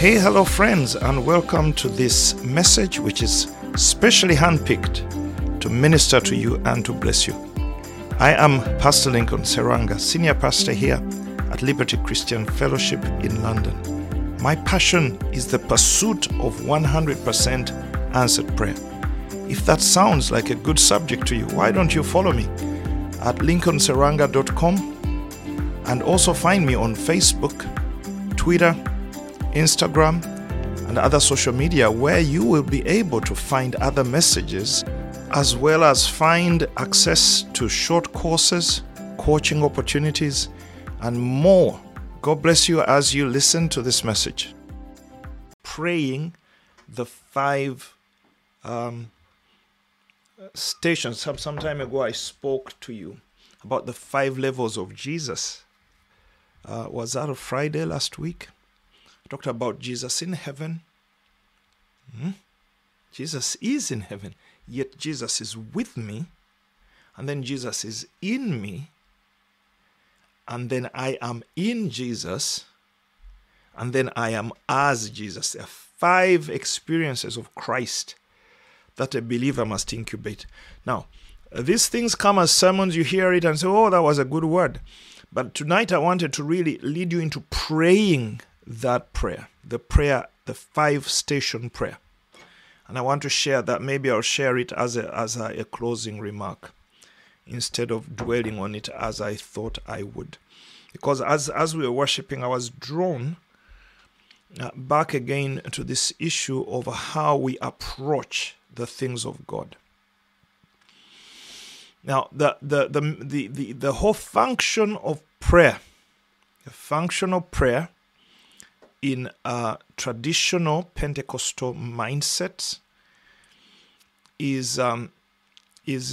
Hey, hello friends, and welcome to this message which is specially handpicked to minister to you and to bless you. I am Pastor Lincoln Serwanga, Senior Pastor here at Liberty Christian Fellowship in London. My passion is the pursuit of 100% answered prayer. If that sounds like a good subject to you, why don't you follow me at LincolnSerwanga.com and also find me on Facebook, Twitter, Instagram, and other social media where you will be able to find other messages as well as find access to short courses, coaching opportunities, and more. God bless you as you listen to this message. Praying the five stations. Some time ago I spoke to you about the five levels of Jesus. Was that a Friday last week? Talked about Jesus in heaven. Jesus is in heaven, yet Jesus is with me, and then Jesus is in me, and then I am in Jesus, and then I am as Jesus. There are five experiences of Christ that a believer must incubate. Now, these things come as sermons. You hear it and say, oh, that was a good word. But tonight I wanted to really lead you into praying that prayer, the five-station prayer. And I want to share that. Maybe I'll share it as a closing remark instead of dwelling on it as I thought I would. Because as we were worshiping, I was drawn back again to this issue of how we approach the things of God. Now, the whole function of prayer, the function of prayer in a traditional Pentecostal mindset is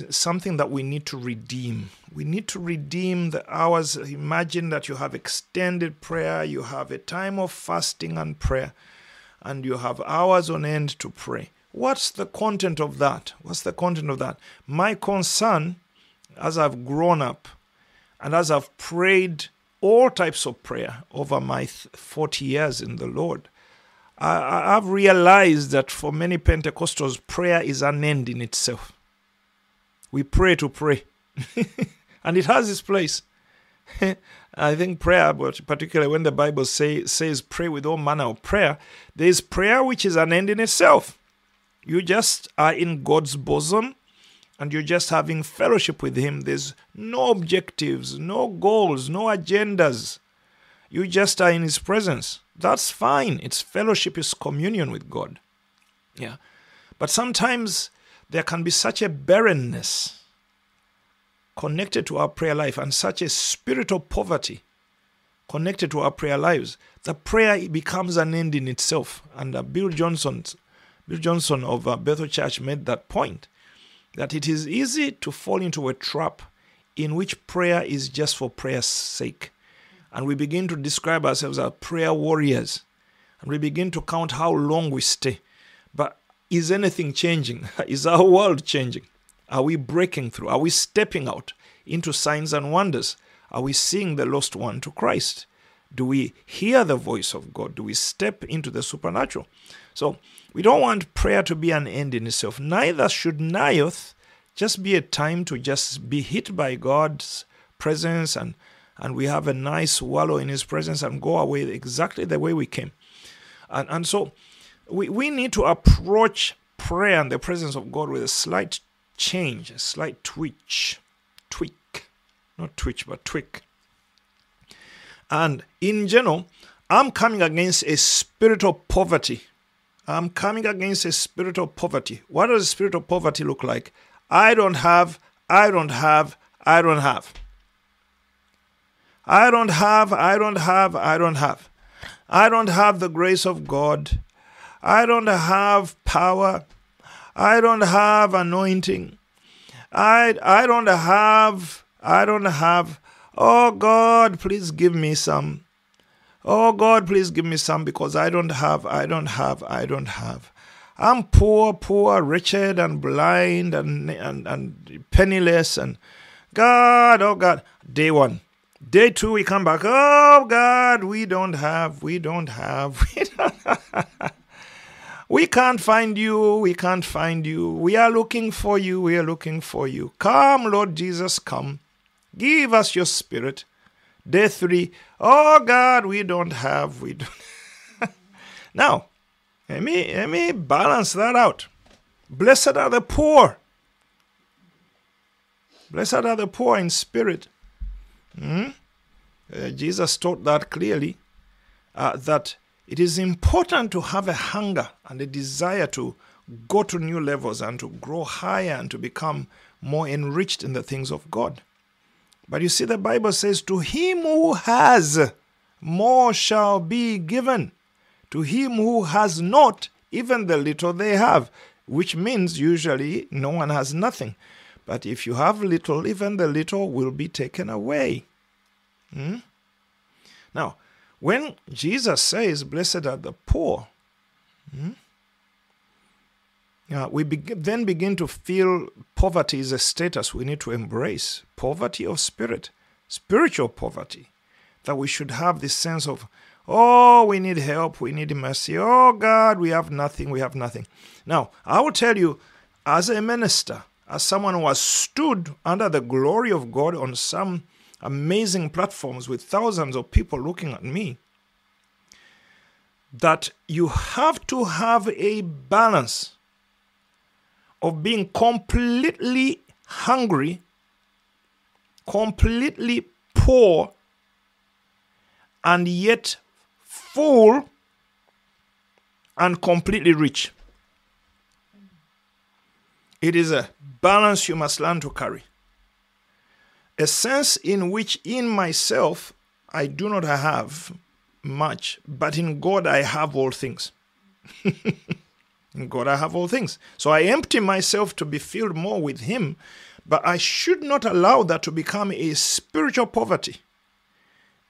something that we need to redeem. We need to redeem the hours. Imagine that you have extended prayer, you have a time of fasting and prayer, and you have hours on end to pray. What's the content of that? My concern, as I've grown up and as I've prayed all types of prayer over my 40 years in the Lord, I've realized that for many Pentecostals, prayer is an end in itself. We pray to pray. And it has its place. I think prayer, but particularly when the Bible says pray with all manner of prayer, there is prayer which is an end in itself. You just are in God's bosom, and you're just having fellowship with Him. There's no objectives, no goals, no agendas. You just are in His presence. That's fine. It's fellowship, it's communion with God. Yeah. But sometimes there can be such a barrenness connected to our prayer life and such a spiritual poverty connected to our prayer lives that prayer becomes an end in itself. And Bill Johnson of Bethel Church made that point, that it is easy to fall into a trap in which prayer is just for prayer's sake. And we begin to describe ourselves as prayer warriors. And we begin to count how long we stay. But is anything changing? Is our world changing? Are we breaking through? Are we stepping out into signs and wonders? Are we seeing the lost one to Christ? Do we hear the voice of God? Do we step into the supernatural? So we don't want prayer to be an end in itself. Neither should Naioth just be a time to just be hit by God's presence and we have a nice wallow in His presence and go away exactly the way we came. And so we need to approach prayer and the presence of God with a slight change, a slight tweak. Not twitch, but tweak. And in general, I'm coming against a spiritual poverty. What does spiritual poverty look like? I don't have. I don't have the grace of God. I don't have power. I don't have anointing. I don't have. Oh God, please give me some. Because I don't have. I'm poor, wretched, and blind, and penniless, and God, oh God. Day one. Day two, we come back. Oh God, we don't have. We can't find you. We can't find you. We are looking for you. We are looking for you. Come, Lord Jesus, come. Give us your spirit. Day three. Oh, God, we don't have. We don't. Now, let me balance that out. Blessed are the poor. Blessed are the poor in spirit. Jesus taught that clearly, that it is important to have a hunger and a desire to go to new levels and to grow higher and to become more enriched in the things of God. But you see, the Bible says, to him who has, more shall be given. To him who has not, even the little they have, which means usually no one has nothing. But if you have little, even the little will be taken away. Now, when Jesus says, blessed are the poor, we then begin to feel poverty is a status we need to embrace. Poverty of spirit, spiritual poverty, that we should have this sense of, oh, we need help, we need mercy. Oh, God, we have nothing, we have nothing. Now, I will tell you, as a minister, as someone who has stood under the glory of God on some amazing platforms with thousands of people looking at me, that you have to have a balance of being completely hungry, completely poor, and yet full and completely rich. It is a balance you must learn to carry. A sense in which in myself I do not have much, but in God I have all things. In God I have all things. So I empty myself to be filled more with Him, but I should not allow that to become a spiritual poverty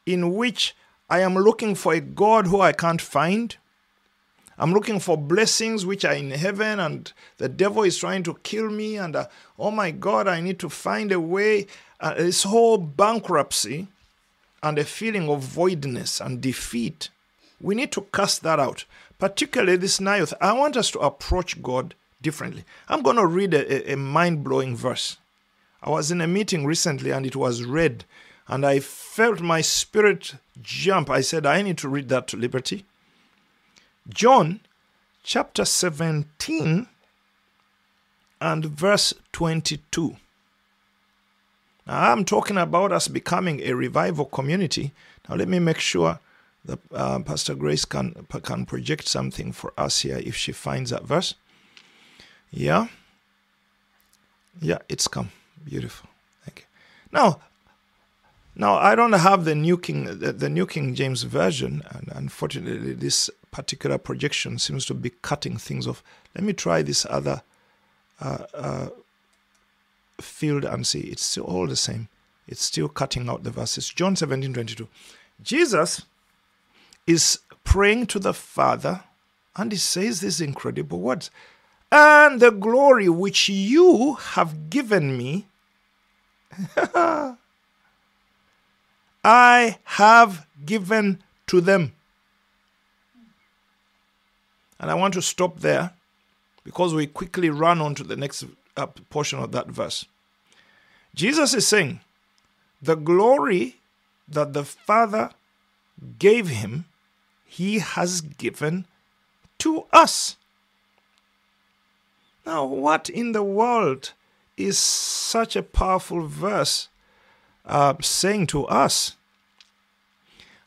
in which I am looking for a God who I can't find. I'm looking for blessings which are in heaven, and the devil is trying to kill me, and oh my God, I need to find a way. This whole bankruptcy and a feeling of voidness and defeat, we need to cast that out. Particularly this Naioth, I want us to approach God differently. I'm going to read a mind-blowing verse. I was in a meeting recently and it was read, and I felt my spirit jump. I said, I need to read that to Liberty. John chapter 17 and verse 22. Now, I'm talking about us becoming a revival community. Now, let me make sure that Pastor Grace can project something for us here if she finds that verse. Yeah. Yeah, it's come. Beautiful. Thank you. Now, I don't have the New King James Version, and unfortunately, this particular projection seems to be cutting things off. Let me try this other field and see. It's still all the same. It's still cutting out the verses. John 17:22. Jesus is praying to the Father, and he says these incredible words. And the glory which you have given me, I have given to them. And I want to stop there because we quickly run on to the next portion of that verse. Jesus is saying, the glory that the Father gave him, he has given to us. Now, what in the world is such a powerful verse saying to us?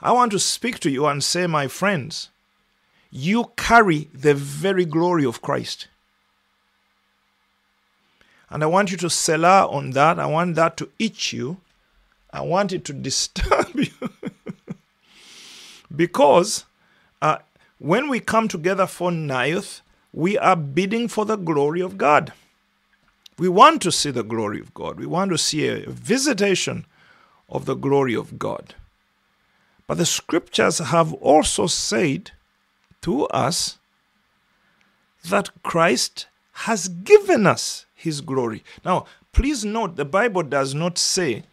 I want to speak to you and say, my friends, you carry the very glory of Christ. And I want you to selah on that. I want that to itch you. I want it to disturb you. Because when we come together for Naioth, we are bidding for the glory of God. We want to see the glory of God. We want to see a visitation of the glory of God. But the scriptures have also said to us that Christ has given us his glory. Now, please note, the Bible does not say,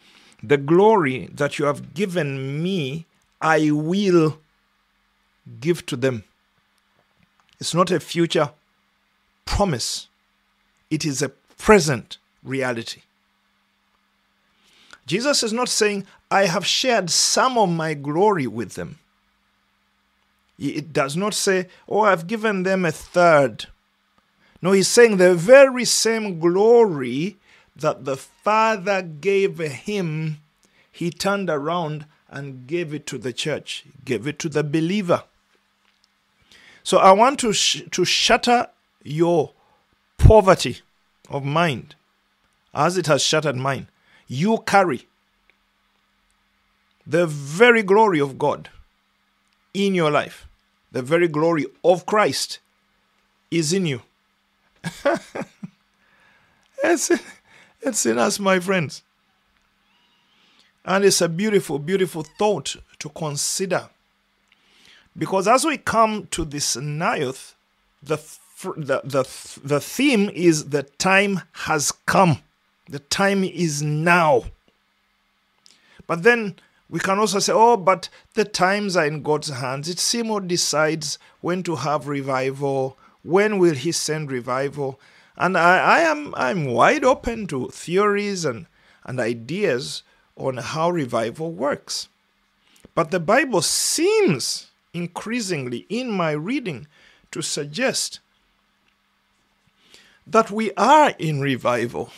the glory that you have given me, I will give to them. It's not a future promise. It is a present reality. Jesus is not saying, I have shared some of my glory with them. It does not say, oh, I've given them a third. No, he's saying the very same glory that the Father gave him, he turned around and gave it to the church, gave it to the believer. So I want to shatter your poverty of mind, as it has shattered mine. You carry the very glory of God in your life. The very glory of Christ is in you. It's in us, my friends. And it's a beautiful, beautiful thought to consider. Because as we come to this Naioth, the theme is the time has come. The time is now. But then we can also say, oh, but the times are in God's hands. It's Him who decides when to have revival, when will He send revival. And I'm wide open to theories and ideas on how revival works. But the Bible seems increasingly in my reading to suggest that we are in revival.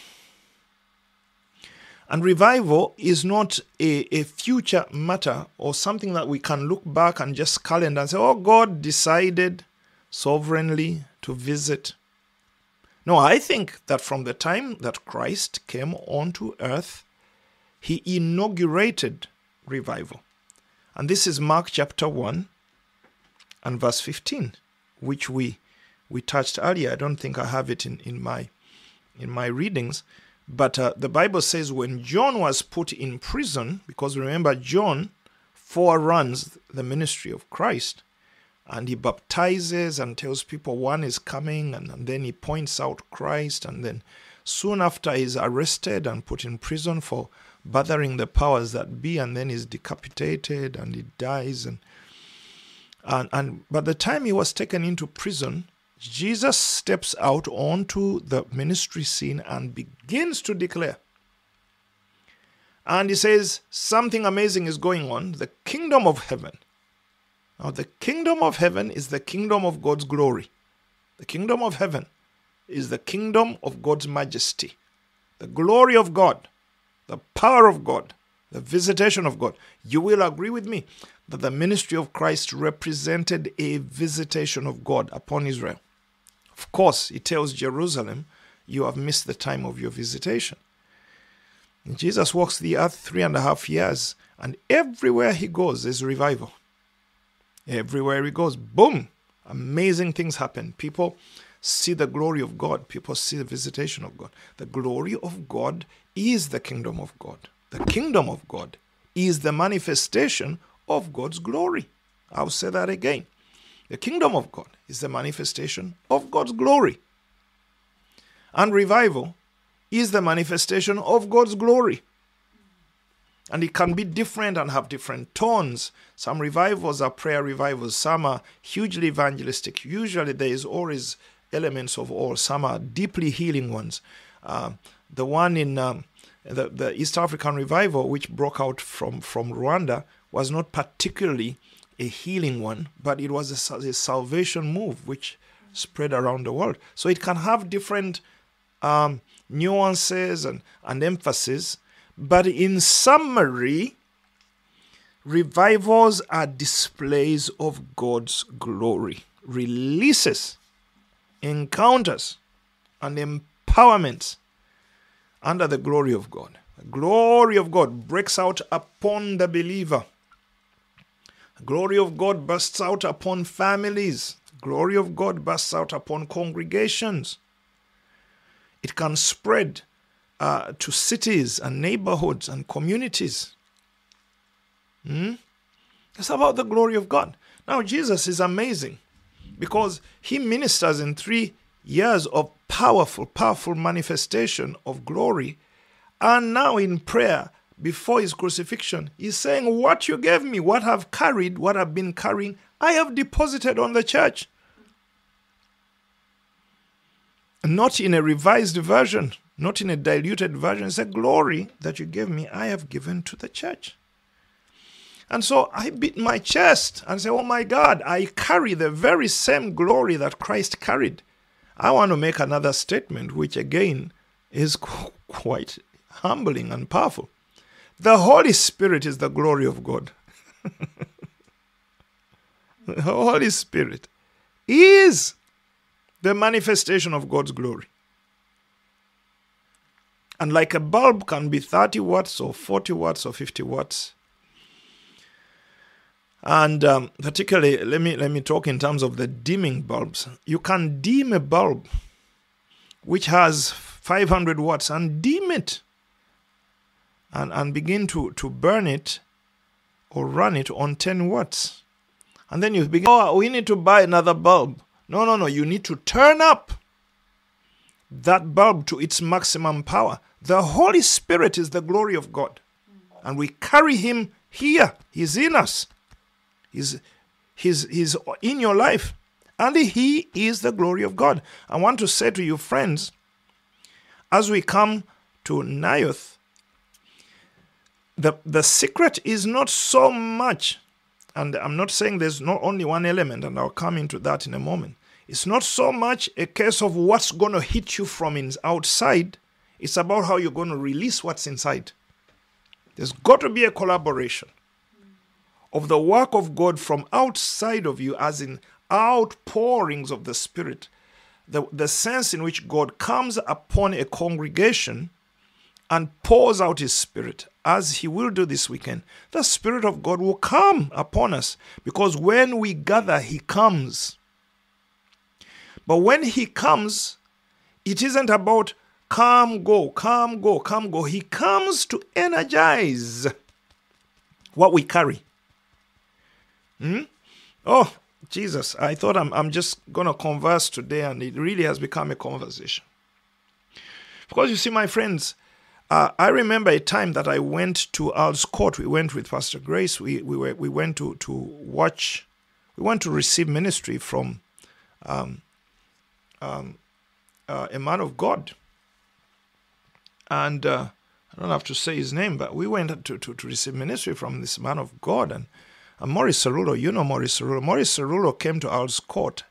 And revival is not a future matter or something that we can look back and just calendar and say, oh, God decided sovereignly to visit. No, I think that from the time that Christ came onto earth, He inaugurated revival. And this is Mark chapter 1 and verse 15, which we touched earlier. I don't think I have it in my readings. But the Bible says when John was put in prison, because remember John foreruns the ministry of Christ, and he baptizes and tells people one is coming, and then he points out Christ, and then soon after he's arrested and put in prison for bothering the powers that be, and then he's decapitated and he dies. And by the time he was taken into prison, Jesus steps out onto the ministry scene and begins to declare. And he says, something amazing is going on, the kingdom of heaven. Now, the kingdom of heaven is the kingdom of God's glory. The kingdom of heaven is the kingdom of God's majesty. The glory of God, the power of God, the visitation of God. You will agree with me that the ministry of Christ represented a visitation of God upon Israel. Of course, he tells Jerusalem, you have missed the time of your visitation. And Jesus walks the earth 3.5 years, and everywhere he goes, there's revival. Everywhere he goes, boom, amazing things happen. People see the glory of God. People see the visitation of God. The glory of God is the kingdom of God. The kingdom of God is the manifestation of God's glory. I'll say that again. The kingdom of God is the manifestation of God's glory. And revival is the manifestation of God's glory. And it can be different and have different tones. Some revivals are prayer revivals. Some are hugely evangelistic. Usually there is always elements of all. Some are deeply healing ones. The one in the East African revival, which broke out from Rwanda, was not particularly a healing one, but it was a salvation move which spread around the world. So it can have different nuances and emphasis. But in summary, revivals are displays of God's glory, releases, encounters, and empowerments under the glory of God. The glory of God breaks out upon the believer. The glory of God bursts out upon families. The glory of God bursts out upon congregations. It can spread to cities and neighborhoods and communities. It's about the glory of God. Now, Jesus is amazing because he ministers in 3 years of powerful, powerful manifestation of glory. And now in prayer, before his crucifixion, he's saying, what you gave me, what I've carried, what I've been carrying, I have deposited on the church. not in a revised version, not in a diluted version. It's a glory that you gave me, I have given to the church. And so I beat my chest and say, oh my God, I carry the very same glory that Christ carried. I want to make another statement, which again is quite humbling and powerful. The Holy Spirit is the glory of God. The Holy Spirit is the manifestation of God's glory. And like a bulb can be 30 watts or 40 watts or 50 watts. And particularly, let me talk in terms of the dimming bulbs. You can dim a bulb which has 500 watts and dim it and begin to burn it or run it on 10 watts. And then you begin, oh, we need to buy another bulb. No. You need to turn up that bulb to its maximum power. The Holy Spirit is the glory of God. And we carry him here. He's in us. He's in your life. And he is the glory of God. I want to say to you, friends, as we come to Naioth, the secret is not so much, and I'm not saying there's not only one element, and I'll come into that in a moment. It's not so much a case of what's going to hit you from outside. It's about how you're going to release what's inside. There's got to be a collaboration of the work of God from outside of you, as in outpourings of the Spirit. The sense in which God comes upon a congregation and pours out his Spirit, as he will do this weekend. The Spirit of God will come upon us, because when we gather, he comes. But when he comes, it isn't about come, go, come, go, come, go. He comes to energize what we carry. Oh, Jesus, I thought I'm just going to converse today, and it really has become a conversation. Because you see, my friends, I remember a time that I went to Earl's Court. We went with Pastor Grace. We went to watch. We went to receive ministry from a man of God. And I don't have to say his name, but we went to receive ministry from this man of God. And Maurice Cerullo, you know Maurice Cerullo. Maurice Cerullo came to Earl's Court,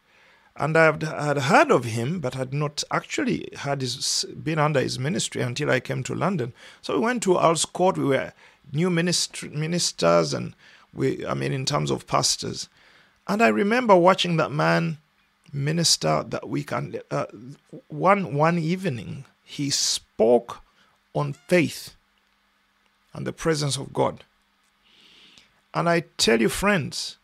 and I had heard of him, but had not actually been under his ministry until I came to London. So we went to Earl's Court. We were new ministers, and in terms of pastors. And I remember watching that man minister that weekend. One evening, he spoke on faith and the presence of God. And I tell you, friends,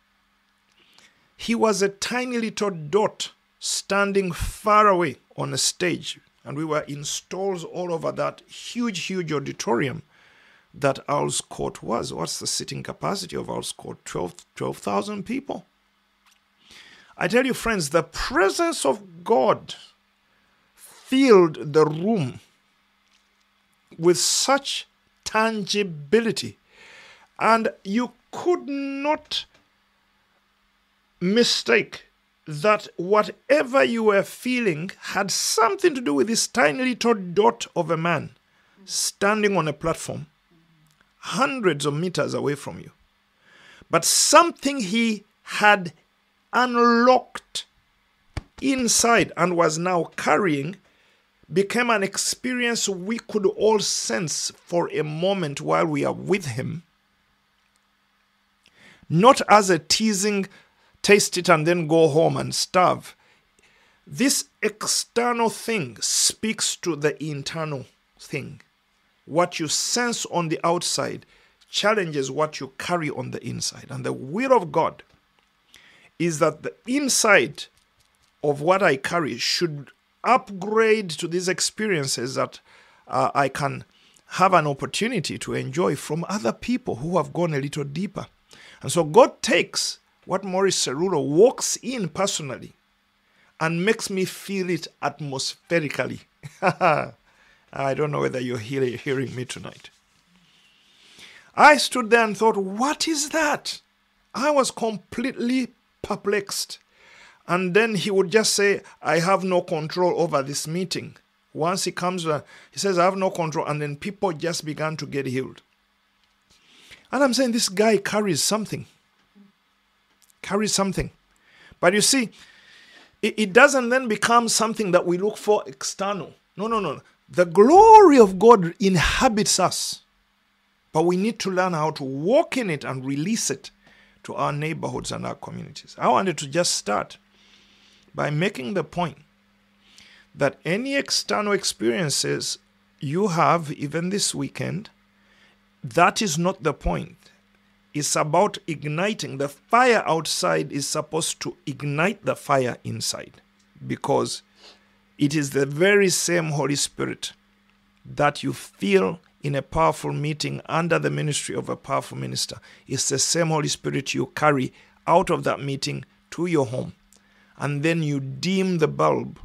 he was a tiny little dot standing far away on a stage. And we were in stalls all over that huge, huge auditorium that Earl's Court was. What's the sitting capacity of Earl's Court? 12,000 people. I tell you, friends, the presence of God filled the room with such tangibility. And you could not mistake that whatever you were feeling had something to do with this tiny little dot of a man standing on a platform hundreds of meters away from you. But something he had unlocked inside and was now carrying became an experience we could all sense for a moment while we are with him. Not as a teasing, taste it and then go home and starve. This external thing speaks to the internal thing. What you sense on the outside challenges what you carry on the inside. And the will of God is that the inside of what I carry should upgrade to these experiences that I can have an opportunity to enjoy from other people who have gone a little deeper. And so God takes what Maurice Cerullo walks in personally and makes me feel it atmospherically. I don't know whether you're hearing me tonight. I stood there and thought, what is that? I was completely perplexed. And then he would just say, I have no control over this meeting. Once he comes, he says, I have no control. And then people just began to get healed. And I'm saying this guy carries something. Carries something. But you see, it doesn't then become something that we look for external. No, no, no. The glory of God inhabits us. But we need to learn how to walk in it and release it to our neighborhoods and our communities. I wanted to just start by making the point that any external experiences you have, even this weekend, that is not the point. It's about igniting. The fire outside is supposed to ignite the fire inside, because it is the very same Holy Spirit that you feel in a powerful meeting under the ministry of a powerful minister. It's the same Holy Spirit you carry out of that meeting to your home. And then you dim the bulb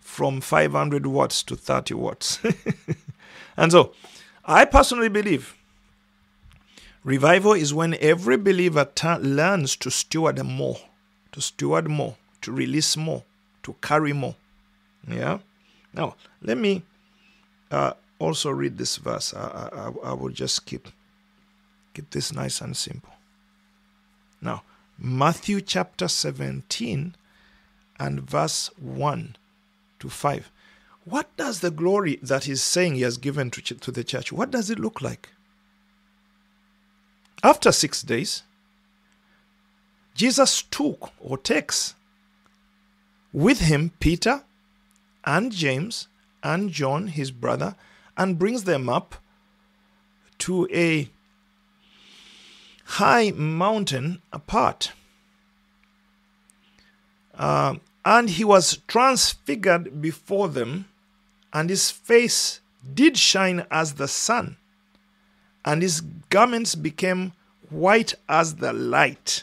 from 500 watts to 30 watts. And so, I personally believe revival is when every believer learns to steward more, to release more, to carry more. Yeah? Now, let me... also read this verse. I will just keep this nice and simple. Now, Matthew chapter 17 and verse 1 to 5. What does the glory that he's saying he has given to the church, what does it look like? After 6 days, Jesus took or takes with him Peter and James and John, his brother, and brings them up to a high mountain apart. And he was transfigured before them, and his face did shine as the sun, and his garments became white as the light.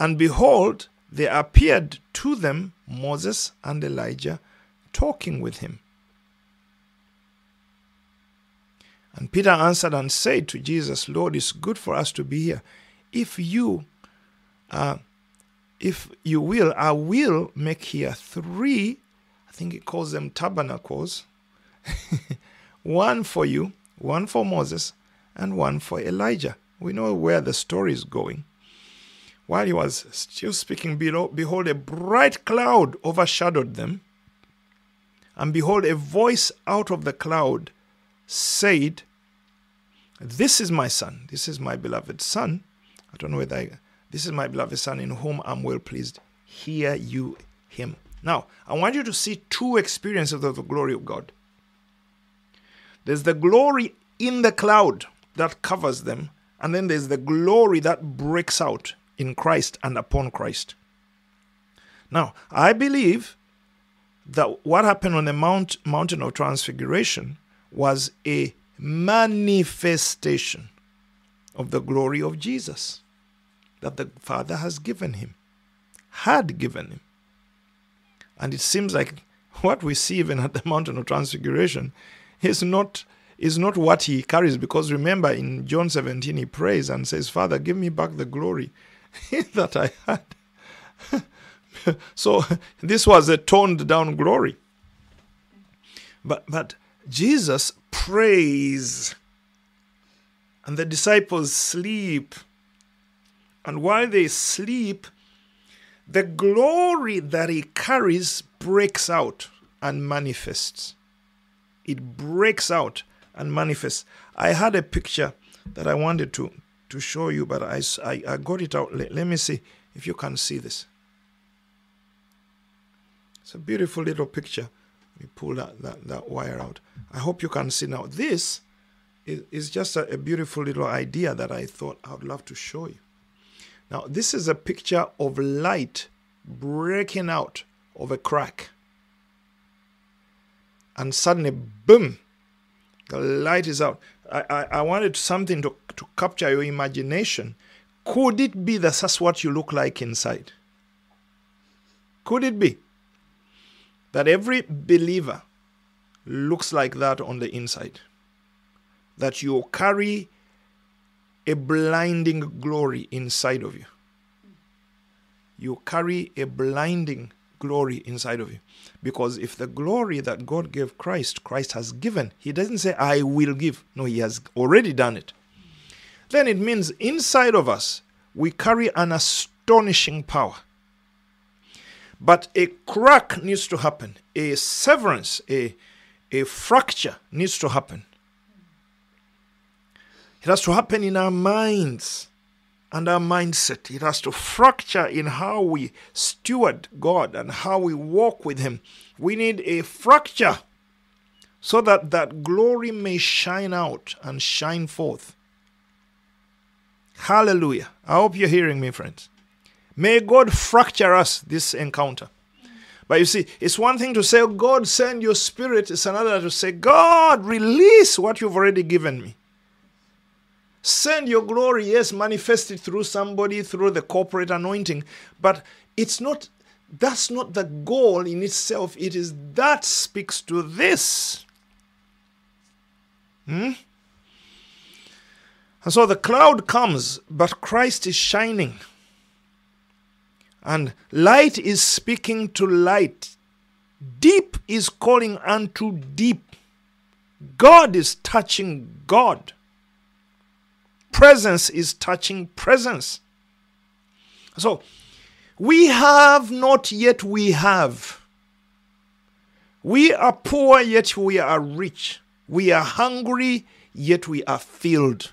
And behold, there appeared to them Moses and Elijah talking with him. And Peter answered and said to Jesus, Lord, it's good for us to be here. If you will, I will make here three, I think he calls them tabernacles, one for you, one for Moses, and one for Elijah. We know where the story is going. While he was still speaking, behold, a bright cloud overshadowed them. And behold, a voice out of the cloud said, This is my son, this is my beloved son. I don't know whether this is my beloved son in whom I'm well pleased. Hear you him. Now, I want you to see two experiences of the glory of God. There's the glory in the cloud that covers them, and then there's the glory that breaks out in Christ and upon Christ. Now, I believe that what happened on the mountain of transfiguration was a manifestation of the glory of Jesus that the Father has given him, had given him. And it seems like what we see even at the mountain of transfiguration is not what he carries, because remember in John 17 he prays and says, Father, give me back the glory that I had. So this was a toned down glory. But Jesus prays and the disciples sleep. And while they sleep, the glory that he carries breaks out and manifests. It breaks out and manifests. I had a picture that I wanted to show you, but I got it out. Let me see if you can see this. It's a beautiful little picture. Let me pull that wire out. I hope you can see now. This is just a beautiful little idea that I thought I would love to show you. Now, this is a picture of light breaking out of a crack. And suddenly, boom, the light is out. I wanted something to capture your imagination. Could it be that that's what you look like inside? Could it be that every believer looks like that on the inside? That you carry a blinding glory inside of you. you carry a blinding glory inside of you. Because if the glory that God gave Christ, Christ has given. He doesn't say, I will give. No, he has already done it. Then it means inside of us, we carry an astonishing power. But a crack needs to happen. A severance, a fracture needs to happen. It has to happen in our minds and our mindset. It has to fracture in how we steward God and how we walk with Him. We need a fracture so that that glory may shine out and shine forth. Hallelujah. I hope you're hearing me, friends. May God fracture us this encounter. But you see, it's one thing to say, oh, God, send your spirit. It's another to say, God, release what you've already given me. Send your glory, yes, manifest it through somebody, through the corporate anointing. But it's not, that's not the goal in itself. It is that speaks to this. And so the cloud comes, but Christ is shining. And light is speaking to light. Deep is calling unto deep. God is touching God. Presence is touching presence. So, we have not yet we have. We are poor yet we are rich. We are hungry yet we are filled.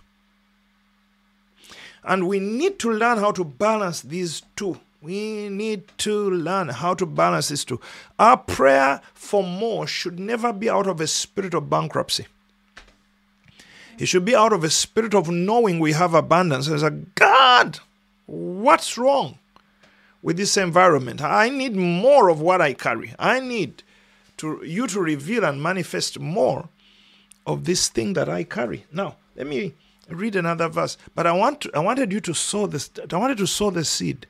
And we need to learn how to balance these two. We need to learn how to balance these two. Our prayer for more should never be out of a spirit of bankruptcy. It should be out of a spirit of knowing we have abundance. It's like, God, what's wrong with this environment? I need more of what I carry. I need you to reveal and manifest more of this thing that I carry. Now, let me read another verse. But I wanted you to sow this. I wanted to sow the seed.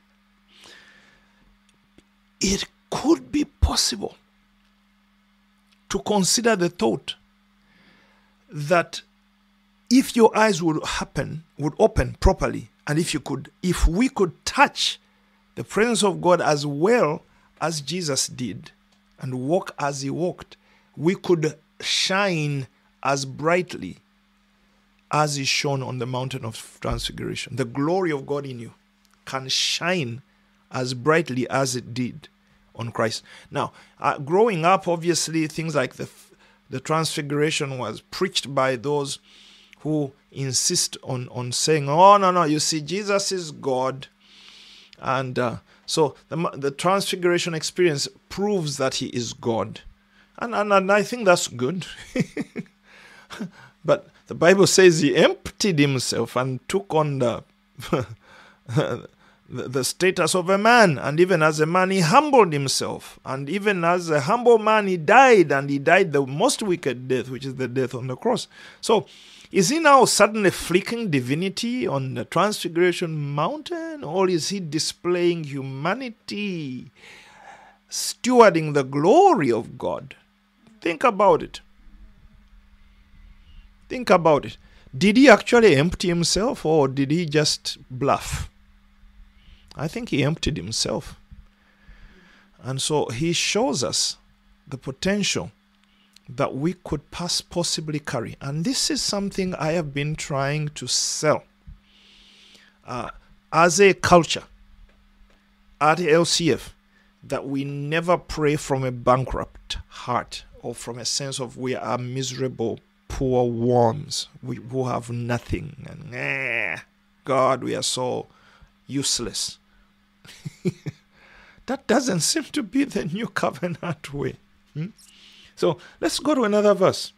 It could be possible to consider the thought that if your eyes would open properly, and if we could touch the presence of God as well as Jesus did, and walk as He walked, we could shine as brightly as is shown on the mountain of transfiguration. The glory of God in you can shine as brightly as it did on Christ. Now, growing up, obviously, things like the transfiguration was preached by those who insist on saying, oh, no, you see, Jesus is God. And so the transfiguration experience proves that He is God. And I think that's good. But the Bible says He emptied Himself and took on the status of a man. And even as a man, He humbled Himself. And even as a humble man, He died. And He died the most wicked death, which is the death on the cross. So, is He now suddenly flicking divinity on the Transfiguration Mountain, or is He displaying humanity, stewarding the glory of God? Think about it. Think about it. Did He actually empty Himself, or did He just bluff? I think He emptied Himself. And so He shows us the potential that we could possibly carry. And this is something I have been trying to sell as a culture at LCF, that we never pray from a bankrupt heart or from a sense of we are miserable, poor worms who have nothing. And God, we are so useless. That doesn't seem to be the new covenant way. So let's go to another verse.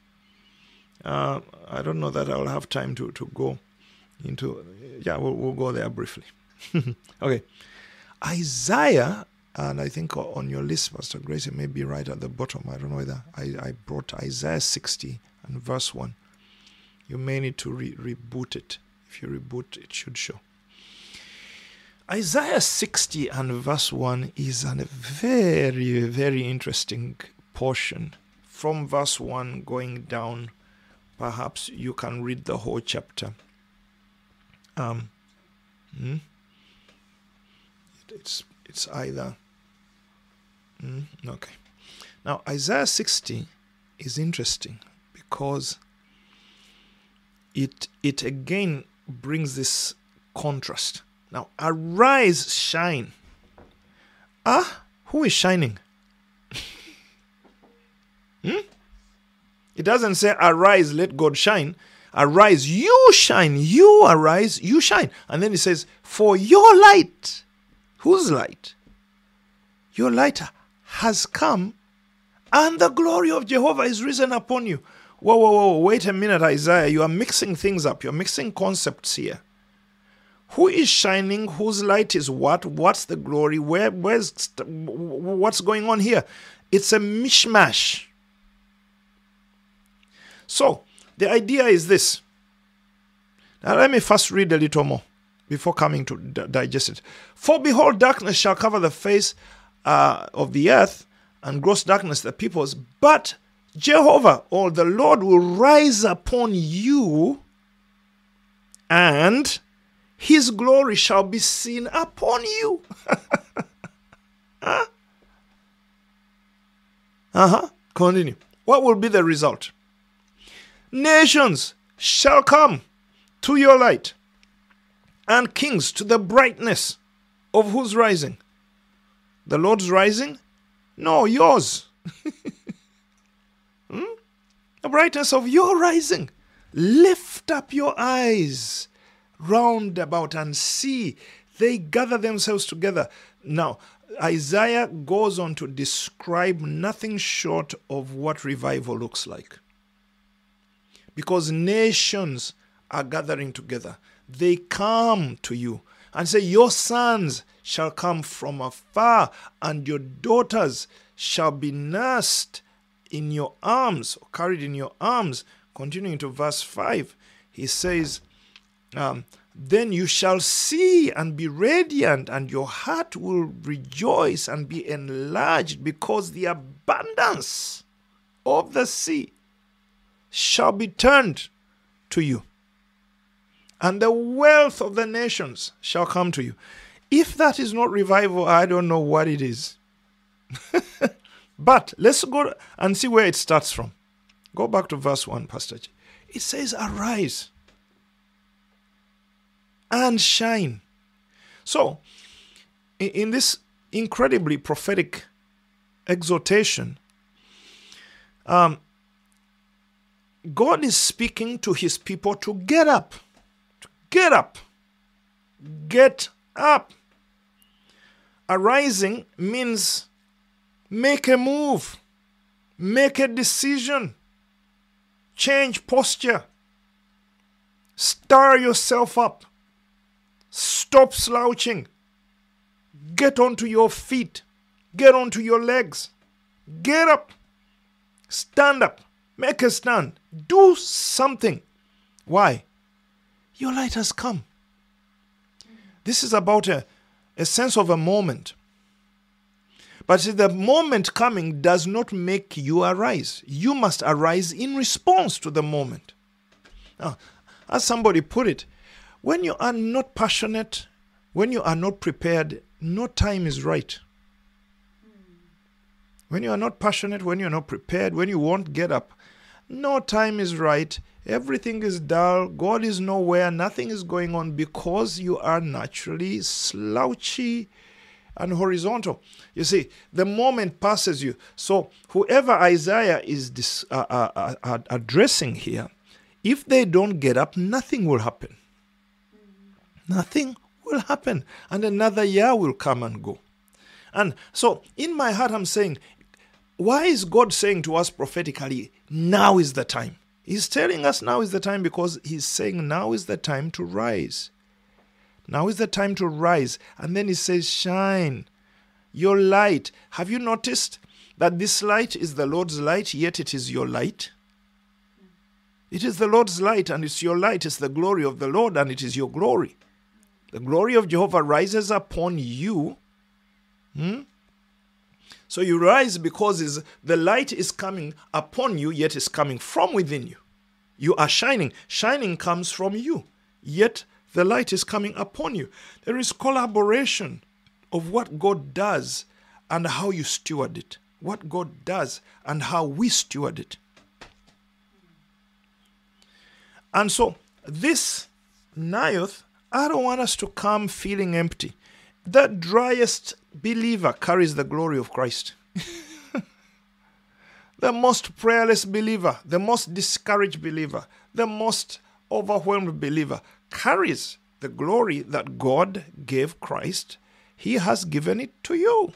I don't know that I'll have time to go into. Yeah, we'll go there briefly. Okay. Isaiah, and I think on your list, Pastor Grace, it may be right at the bottom. I don't know whether I brought Isaiah 60 and verse 1. You may need to reboot it. If you reboot, it should show. Isaiah 60 and verse 1 is a very, very interesting portion. From verse 1 going down, perhaps you can read the whole chapter. It's It's either... okay. Now, Isaiah 60 is interesting because it again brings this contrast. Now, arise, shine. Ah, who is shining? It doesn't say arise, let God shine. Arise, you shine. You arise, you shine. And then it says, for your light. Whose light? Your light has come, and the glory of Jehovah is risen upon you. Whoa, whoa, whoa, wait a minute, Isaiah. You are mixing things up. You're mixing concepts here. Who is shining? Whose light is what? What's the glory? What's going on here? It's a mishmash. So, the idea is this. Now, let me first read a little more before coming to digest it. For behold, darkness shall cover the face of the earth, and gross darkness the peoples, but Jehovah or the Lord will rise upon you, and his glory shall be seen upon you. Continue. What will be the result? Nations shall come to your light, and kings to the brightness of whose rising? The Lord's rising? No, yours. The brightness of your rising. Lift up your eyes round about and see. They gather themselves together. Now, Isaiah goes on to describe nothing short of what revival looks like. Because nations are gathering together. They come to you and say, your sons shall come from afar, and your daughters shall be nursed in your arms, or carried in your arms. Continuing to verse 5, he says, then you shall see and be radiant, and your heart will rejoice and be enlarged, because the abundance of the sea shall be turned to you, and the wealth of the nations shall come to you. If that is not revival, I don't know what it is. But let's go and see where it starts from. Go back to verse 1, Pastor G. It says, arise and shine. So, in this incredibly prophetic exhortation, God is speaking to his people to get up. Get up. Get up. Arising means make a move. Make a decision. Change posture. Stir yourself up. Stop slouching. Get onto your feet. Get onto your legs. Get up. Stand up. Make a stand. Do something. Why? Your light has come. This is about a sense of a moment. But the moment coming does not make you arise. You must arise in response to the moment. Now, as somebody put it, when you are not passionate, when you are not prepared, no time is right. When you are not passionate, when you are not prepared, when you won't get up, no time is right. Everything is dull. God is nowhere. Nothing is going on because you are naturally slouchy and horizontal. You see, the moment passes you. So whoever Isaiah is addressing here, if they don't get up, nothing will happen. Nothing will happen. And another year will come and go. And so in my heart, I'm saying, why is God saying to us prophetically, now is the time? He's telling us now is the time because he's saying now is the time to rise. Now is the time to rise. And then he says, shine your light. Have you noticed that this light is the Lord's light, yet it is your light? It is the Lord's light and it's your light. It's the glory of the Lord and it is your glory. The glory of Jehovah rises upon you. So you rise because the light is coming upon you, yet is coming from within you. You are shining. Shining comes from you, yet the light is coming upon you. There is collaboration of what God does and how you steward it. What God does and how we steward it. And so, this Naioth, I don't want us to come feeling empty. The driest believer carries the glory of Christ. The most prayerless believer, the most discouraged believer, the most overwhelmed believer carries the glory that God gave Christ. He has given it to you.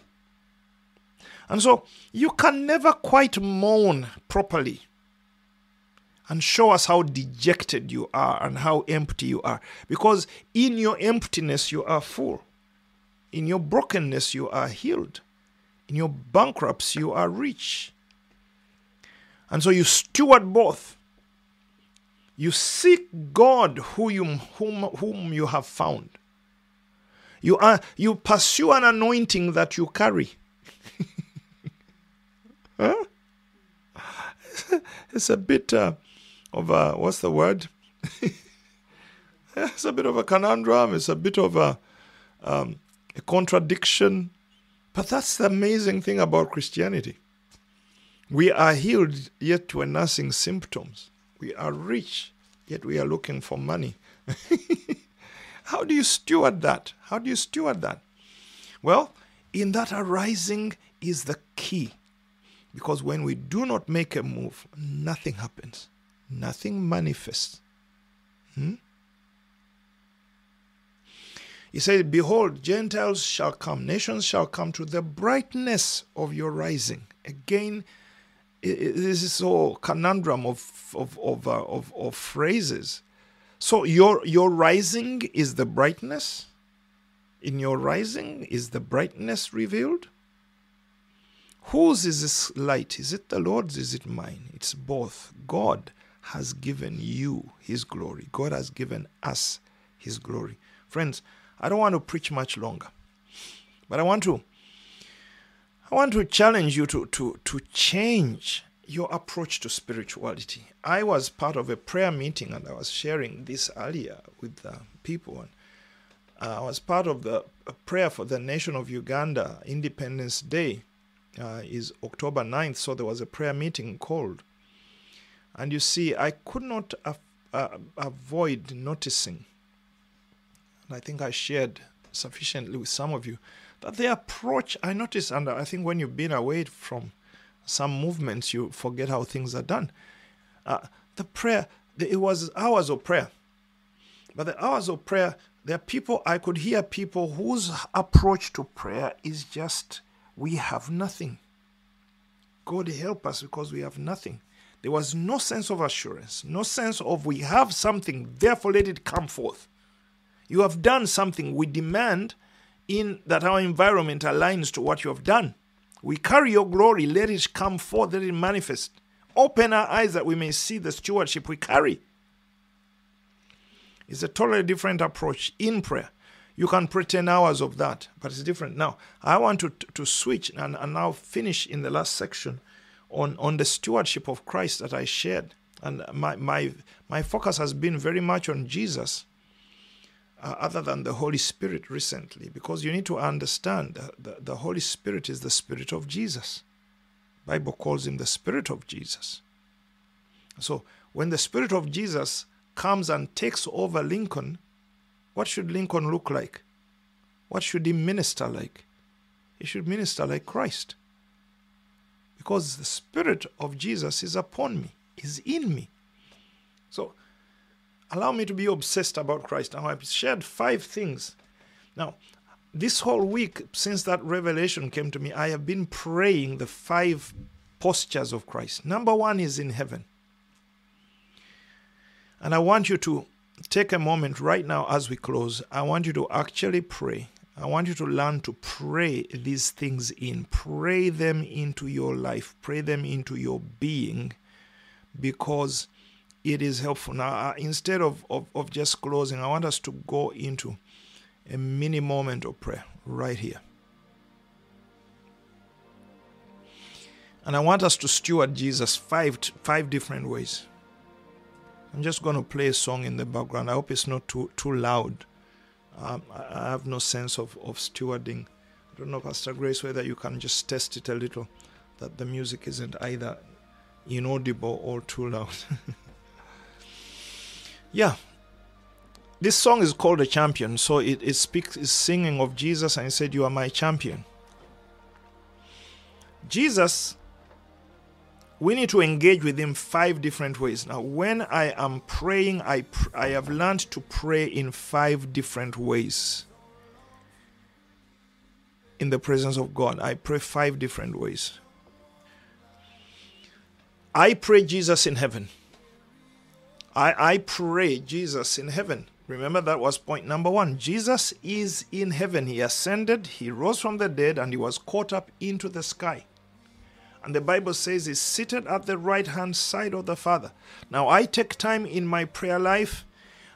And so you can never quite mourn properly and show us how dejected you are and how empty you are. Because in your emptiness you are full. In your brokenness you are healed. In your bankruptcy you are rich. And so you steward both. You seek God whom you have found. You pursue an anointing that you carry. Huh? It's a bit of a, what's the word? It's a bit of a conundrum. It's a bit of a contradiction. But that's the amazing thing about Christianity. We are healed, yet we're nursing symptoms. We are rich, yet we are looking for money. How do you steward that? How do you steward that? Well, in that arising is the key. Because when we do not make a move, nothing happens. Nothing manifests. He said, behold, Gentiles shall come, nations shall come to the brightness of your rising. Again, this is all conundrum of phrases. So your rising is the brightness. In your rising is the brightness revealed. Whose is this light? Is it the Lord's? Is it mine? It's both. God has given you His glory. God has given us His glory. Friends, I don't want to preach much longer, but I want to challenge you to change your approach to spirituality. I was part of a prayer meeting, and I was sharing this earlier with people. And I was part of the prayer for the nation of Uganda. Independence Day is October 9th, so there was a prayer meeting called. And you see, I could not avoid noticing, and I think I shared sufficiently with some of you, that the approach I noticed, and I think when you've been away from some movements, you forget how things are done. It was hours of prayer. But the hours of prayer, there are people, I could hear people whose approach to prayer is just, we have nothing. God help us because we have nothing. There was no sense of assurance, no sense of we have something, therefore let it come forth. You have done something, we demand in that our environment aligns to what you have done. We carry your glory, let it come forth, let it manifest. Open our eyes that we may see the stewardship we carry. It's a totally different approach in prayer. You can pray 10 hours of that, but it's different. Now, I want to switch and now finish in the last section on the stewardship of Christ that I shared. And my focus has been very much on Jesus, other than the Holy Spirit recently, because you need to understand that the Holy Spirit is the Spirit of Jesus. The Bible calls him the Spirit of Jesus. So when the Spirit of Jesus comes and takes over Lincoln, what should Lincoln look like? What should he minister like? He should minister like Christ. Because the Spirit of Jesus is upon me, is in me. So allow me to be obsessed about Christ. Now, I've shared 5 things. Now, this whole week, since that revelation came to me, I have been praying the 5 postures of Christ. Number 1 is in heaven. And I want you to take a moment right now as we close. I want you to actually pray. I want you to learn to pray these things in. Pray them into your life. Pray them into your being, because it is helpful. Now, instead of just closing, I want us to go into a mini moment of prayer right here. And I want us to steward Jesus five different ways. I'm just going to play a song in the background. I hope it's not too loud. I have no sense of stewarding I don't know, Pastor Grace, whether you can just test it a little, that the music isn't either inaudible or too loud. Yeah. This song is called A Champion, so it speaks, is singing of Jesus, and he said, "You are my champion." Jesus, we need to engage with him 5 different ways. Now, when I am praying, I have learned to pray in 5 different ways. In the presence of God, I pray 5 different ways. I pray Jesus in heaven. I pray Jesus in heaven. Remember, that was point number 1. Jesus is in heaven. He ascended, he rose from the dead, and he was caught up into the sky. And the Bible says he's seated at the right-hand side of the Father. Now, I take time in my prayer life,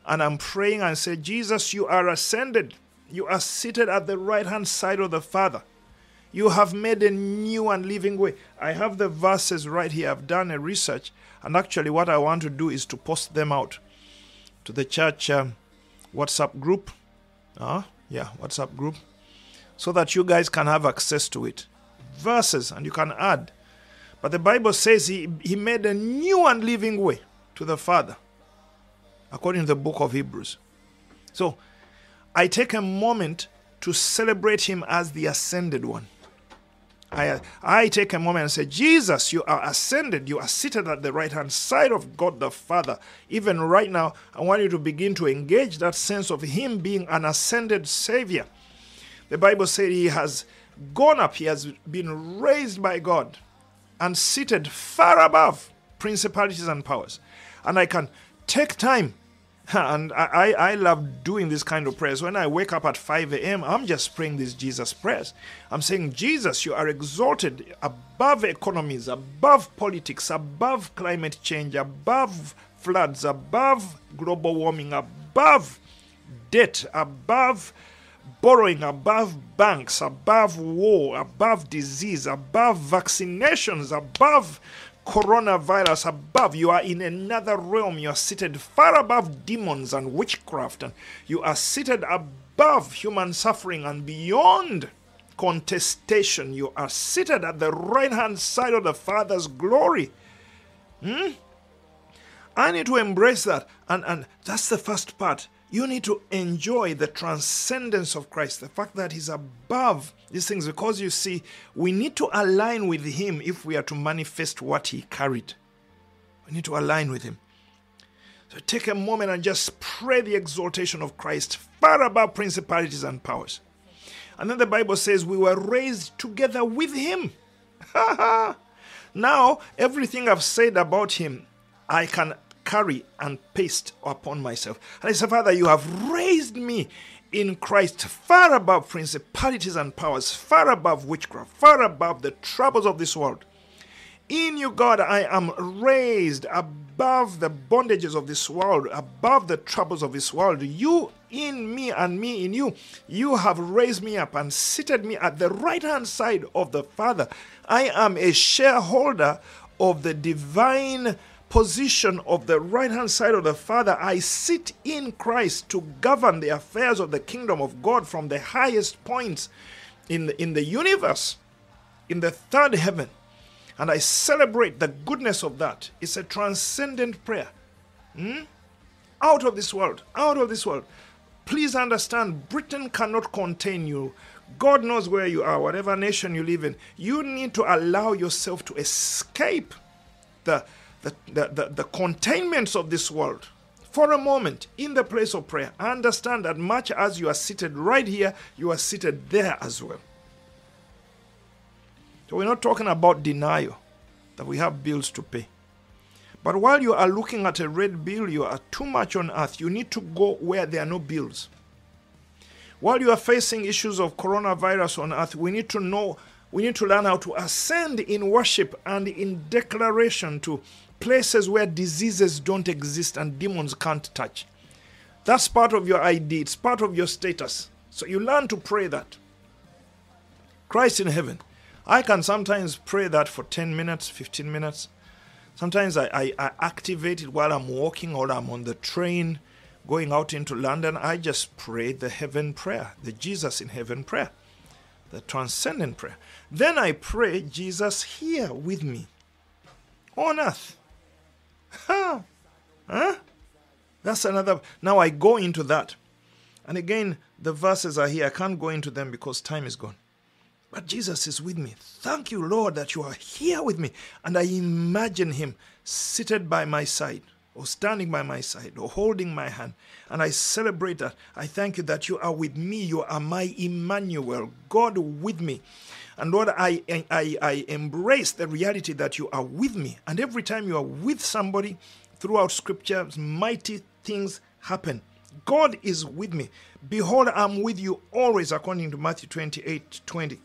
and I'm praying and say, Jesus, you are ascended. You are seated at the right-hand side of the Father. You have made a new and living way. I have the verses right here. I've done a research. And actually what I want to do is to post them out to the church WhatsApp group. WhatsApp group. So that you guys can have access to it. Verses, and you can add. But the Bible says he made a new and living way to the Father, according to the book of Hebrews. So, I take a moment to celebrate him as the ascended one. I take a moment and say, Jesus, you are ascended. You are seated at the right-hand side of God the Father. Even right now, I want you to begin to engage that sense of him being an ascended Savior. The Bible said he has gone up. He has been raised by God and seated far above principalities and powers. And I can take time. And I love doing this kind of prayers. When I wake up at 5 a.m., I'm just praying these Jesus prayers. I'm saying, Jesus, you are exalted above economies, above politics, above climate change, above floods, above global warming, above debt, above borrowing, above banks, above war, above disease, above vaccinations, above coronavirus, above. You are in another realm. You are seated far above demons and witchcraft, and you are seated above human suffering and beyond contestation. You are seated at the right hand side of the Father's glory. I need to embrace that, and that's the first part. You need to enjoy the transcendence of Christ, the fact that he's above these things, because you see, we need to align with him if we are to manifest what he carried. We need to align with him. So take a moment and just pray the exaltation of Christ far above principalities and powers. And then the Bible says we were raised together with him. Now, everything I've said about him, I can carry and paste upon myself. And I say, Father, you have raised me in Christ far above principalities and powers, far above witchcraft, far above the troubles of this world. In you, God, I am raised above the bondages of this world, above the troubles of this world. You in me and me in you. You have raised me up and seated me at the right-hand side of the Father. I am a shareholder of the divine position of the right-hand side of the Father. I sit in Christ to govern the affairs of the kingdom of God from the highest points in the universe, in the third heaven. And I celebrate the goodness of that. It's a transcendent prayer. Out of this world, out of this world. Please understand, Britain cannot contain you. God knows where you are, whatever nation you live in. You need to allow yourself to escape the containments of this world for a moment in the place of prayer. Understand that much as you are seated right here, you are seated there as well. So we're not talking about denial, that we have bills to pay. But while you are looking at a red bill, you are too much on earth. You need to go where there are no bills. While you are facing issues of coronavirus on earth, we need to learn how to ascend in worship and in declaration to places where diseases don't exist and demons can't touch. That's part of your ID. It's part of your status. So you learn to pray that. Christ in heaven. I can sometimes pray that for 10 minutes, 15 minutes. Sometimes I activate it while I'm walking or I'm on the train going out into London. I just pray the heaven prayer, the Jesus in heaven prayer. the transcendent prayer. Then I pray, Jesus, here with me on earth. Ha! Huh? That's another. Now I go into that. And again, the verses are here. I can't go into them because time is gone. But Jesus is with me. Thank you, Lord, that you are here with me. And I imagine him seated by my side, or standing by my side, or holding my hand. And I celebrate that. I thank you that you are with me. You are my Emmanuel, God with me. And Lord, I embrace the reality that you are with me. And every time you are with somebody, throughout Scripture, mighty things happen. God is with me. Behold, I'm with you always, according to Matthew 28:20.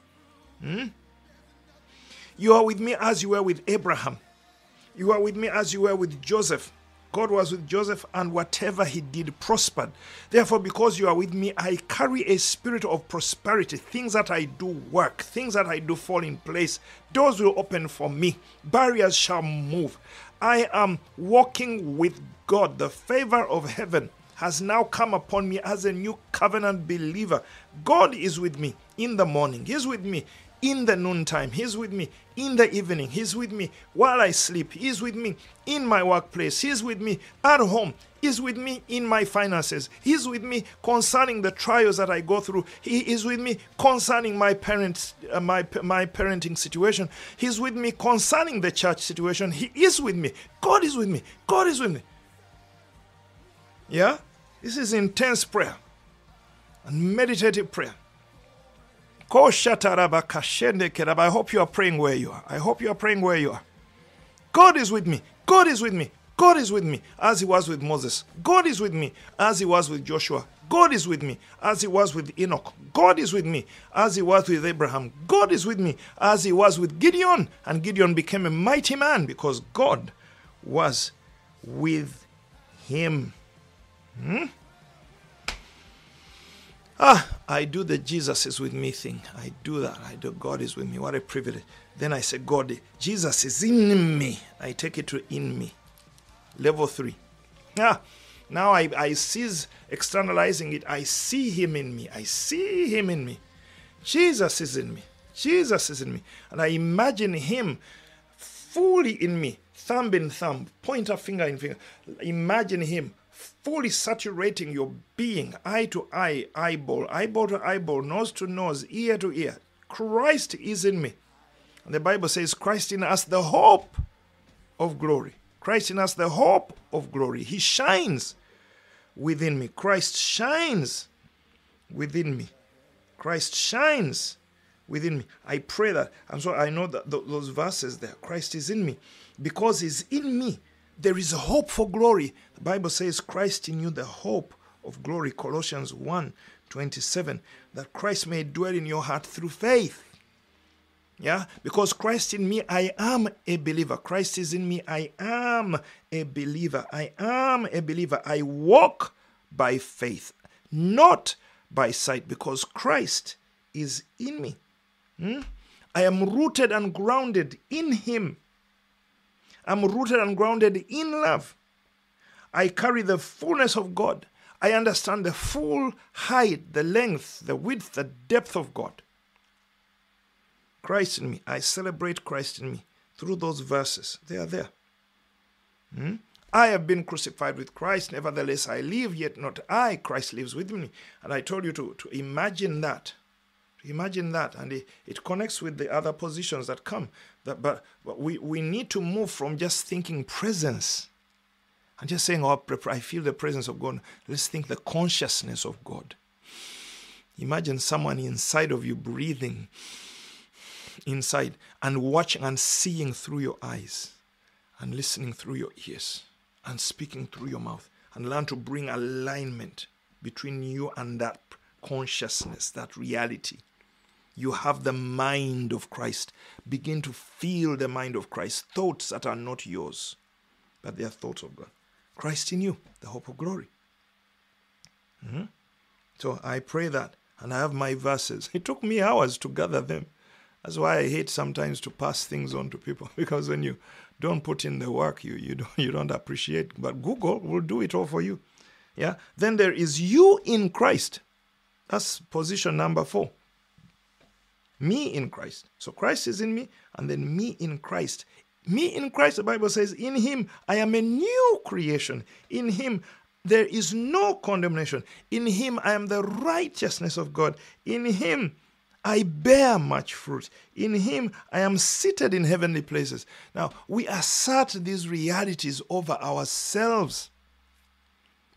You are with me as you were with Abraham. You are with me as you were with Joseph. God was with Joseph, and whatever he did prospered. Therefore, because you are with me, I carry a spirit of prosperity. Things that I do work. Things that I do fall in place. Doors will open for me. Barriers shall move. I am walking with God. The favor of heaven has now come upon me as a new covenant believer. God is with me in the morning. He's with me in the noontime. He's with me in the evening. He's with me while I sleep. He's with me in my workplace. He's with me at home. He's with me in my finances. He's with me concerning the trials that I go through. He is with me concerning my parents, my parenting situation. He's with me concerning the church situation. He is with me. God is with me. God is with me. Yeah? This is intense prayer and meditative prayer. I hope you are praying where you are. I hope you are praying where you are. God is with me. God is with me. God is with me as he was with Moses. God is with me as he was with Joshua. God is with me as he was with Enoch. God is with me as he was with Abraham. God is with me as he was with Gideon. And Gideon became a mighty man because God was with him. I do the Jesus is with me thing. I do that. I do God is with me. What a privilege. Then I say, God, Jesus is in me. I take it to in me. Level 3. Now I cease externalizing it. I see him in me. I see him in me. Jesus is in me. Jesus is in me. And I imagine him fully in me. Thumb in thumb. Pointer finger in finger. Imagine him fully saturating your being, eye to eye, eyeball to eyeball, nose to nose, ear to ear. Christ is in me. And the Bible says, Christ in us, the hope of glory. Christ in us, the hope of glory. He shines within me. Christ shines within me. Christ shines within me. I pray that. And so I know that those verses there. Christ is in me. Because he's in me, there is a hope for glory. The Bible says, Christ in you, the hope of glory. Colossians 1:27. That Christ may dwell in your heart through faith. Yeah? Because Christ in me, I am a believer. Christ is in me, I am a believer. I am a believer. I walk by faith, not by sight, because Christ is in me. I am rooted and grounded in him. I'm rooted and grounded in love. I carry the fullness of God. I understand the full height, the length, the width, the depth of God. Christ in me. I celebrate Christ in me through those verses. They are there. I have been crucified with Christ. Nevertheless, I live, yet not I. Christ lives with me. And I told you to imagine that. Imagine that, and it connects with the other positions that come. But we need to move from just thinking presence and just saying, oh, I feel the presence of God. Let's think the consciousness of God. Imagine someone inside of you breathing inside and watching and seeing through your eyes and listening through your ears and speaking through your mouth, and learn to bring alignment between you and that consciousness, that reality. You have the mind of Christ. Begin to feel the mind of Christ. Thoughts that are not yours, but they are thoughts of God. Christ in you, the hope of glory. So I pray that, and I have my verses. It took me hours to gather them. That's why I hate sometimes to pass things on to people, because when you don't put in the work, you don't appreciate. But Google will do it all for you. Yeah. Then there is you in Christ. That's position number 4. me in Christ. So Christ is in me, and then me in Christ. Me in Christ, the Bible says, in him I am a new creation. In him there is no condemnation. In him I am the righteousness of God. In him I bear much fruit. In him I am seated in heavenly places. Now, we assert these realities over ourselves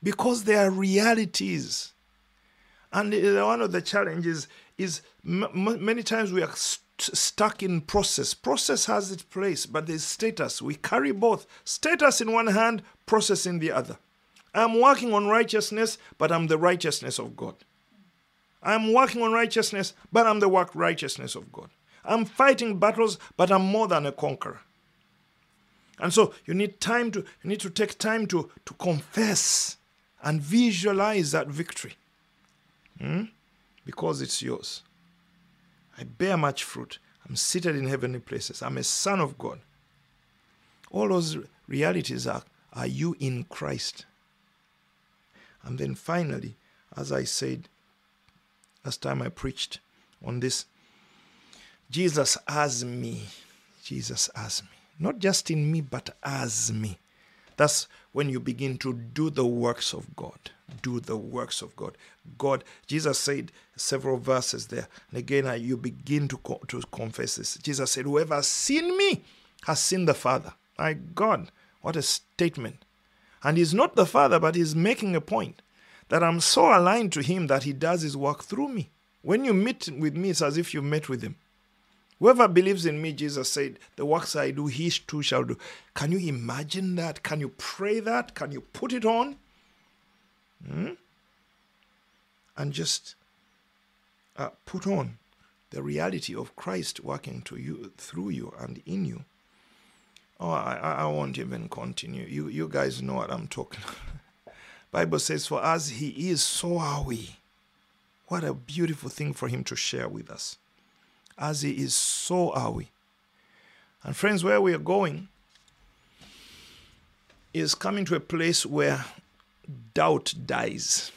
because they are realities. And one of the challenges is many times we are stuck in process. Process has its place, but there's status. We carry both. Status in one hand, process in the other. I'm working on righteousness, but I'm the righteousness of God. I'm working on righteousness, but I'm the righteousness of God. I'm fighting battles, but I'm more than a conqueror. And so you need to take time to confess and visualize that victory. Because it's yours. I bear much fruit. I'm seated in heavenly places. I'm a son of God. All those realities are you in Christ. And then finally, as I said last time I preached on this, Jesus as me. Jesus as me. Not just in me, but as me. That's when you begin to do the works of God. Do the works of God. God, Jesus said several verses there. And again, you begin to confess this. Jesus said, whoever has seen me has seen the Father. My God, what a statement. And he's not the Father, but he's making a point that I'm so aligned to him that he does his work through me. When you meet with me, it's as if you met with him. Whoever believes in me, Jesus said, the works I do, he too shall do. Can you imagine that? Can you pray that? Can you put it on? And just put on the reality of Christ working to you, through you, and in you. Oh, I won't even continue. You guys know what I'm talking about. Bible says, for as he is, so are we. What a beautiful thing for him to share with us. As he is, so are we. And friends, where we are going is coming to a place where doubt dies.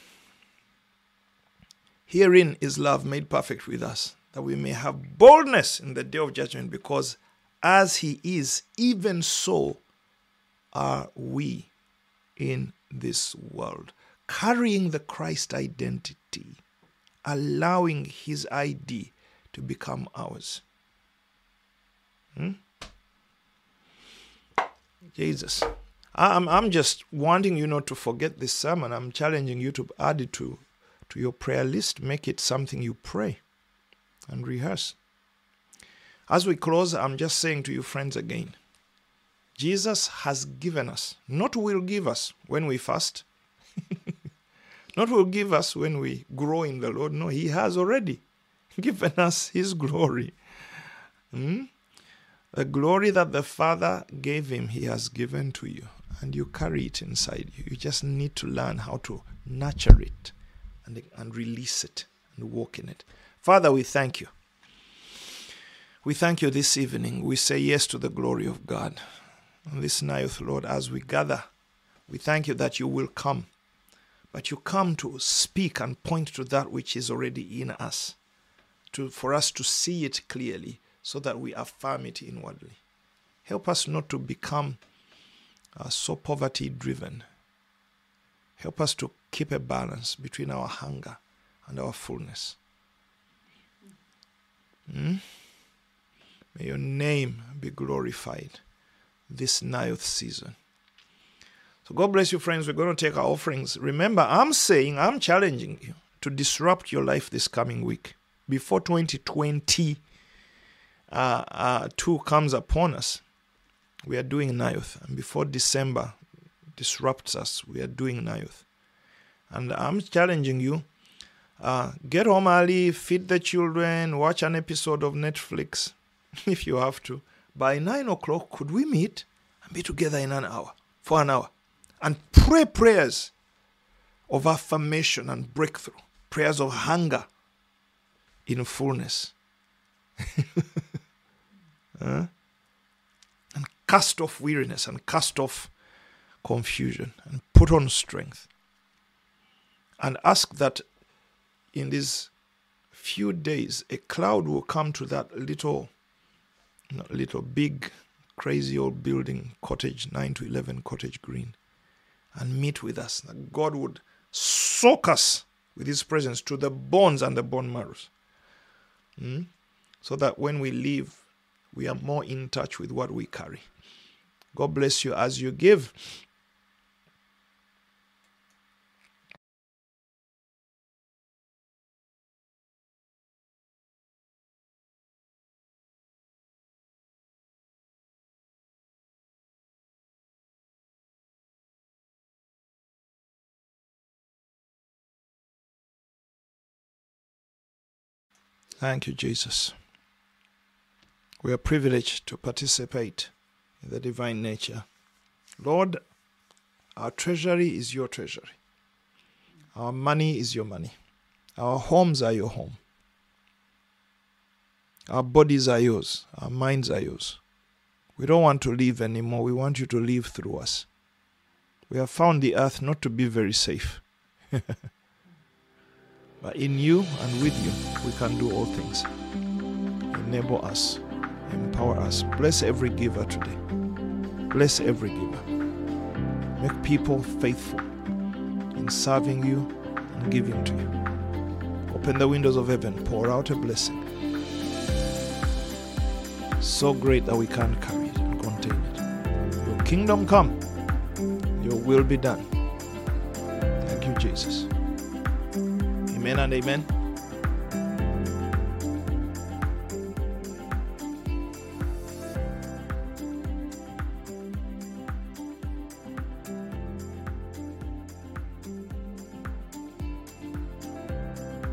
Herein is love made perfect with us, that we may have boldness in the day of judgment, because as he is, even so are we in this world. Carrying the Christ identity, allowing his ID to become ours. Jesus. I'm just wanting you not to forget this sermon. I'm challenging you to add it to your prayer list. Make it something you pray and rehearse. As we close, I'm just saying to you, friends, again, Jesus has given us, not will give us when we fast, not will give us when we grow in the Lord. No, he has already given us his glory. The glory that the Father gave him, he has given to you. And you carry it inside you. You just need to learn how to nurture it and release it and walk in it. Father, we thank you. We thank you this evening. We say yes to the glory of God. On this Naioth, Lord, as we gather, we thank you that you will come. But you come to speak and point to that which is already in us, for us to see it clearly, so that we affirm it inwardly. Help us not to become so poverty-driven. Help us to keep a balance between our hunger and our fullness. May your name be glorified this Naioth season. So God bless you, friends. We're going to take our offerings. Remember, I'm challenging you to disrupt your life this coming week. Before 2020 two comes upon us, we are doing Naioth. And before December disrupts us, we are doing Naioth. And I'm challenging you, get home early, feed the children, watch an episode of Netflix if you have to. By 9 o'clock, could we meet and be together in an hour, and pray prayers of affirmation and breakthrough, prayers of hunger in fullness. And cast off weariness and cast off confusion and put on strength. And ask that in these few days, a cloud will come to that big, crazy old building, cottage, 9 to 11 Cottage Green, and meet with us. That God would soak us with his presence to the bones and the bone marrow. So that when we leave, we are more in touch with what we carry. God bless you as you give. Thank you, Jesus. We are privileged to participate in the divine nature. Lord, our treasury is your treasury. Our money is your money. Our homes are your home. Our bodies are yours. Our minds are yours. We don't want to live anymore. We want you to live through us. We have found the earth not to be very safe. But in you and with you, we can do all things. Enable us. Empower us. Bless every giver today. Bless every giver. Make people faithful in serving you and giving to you. Open the windows of heaven. Pour out a blessing. So great that we can't carry it and contain it. Your kingdom come. Your will be done. Thank you, Jesus. Amen and amen.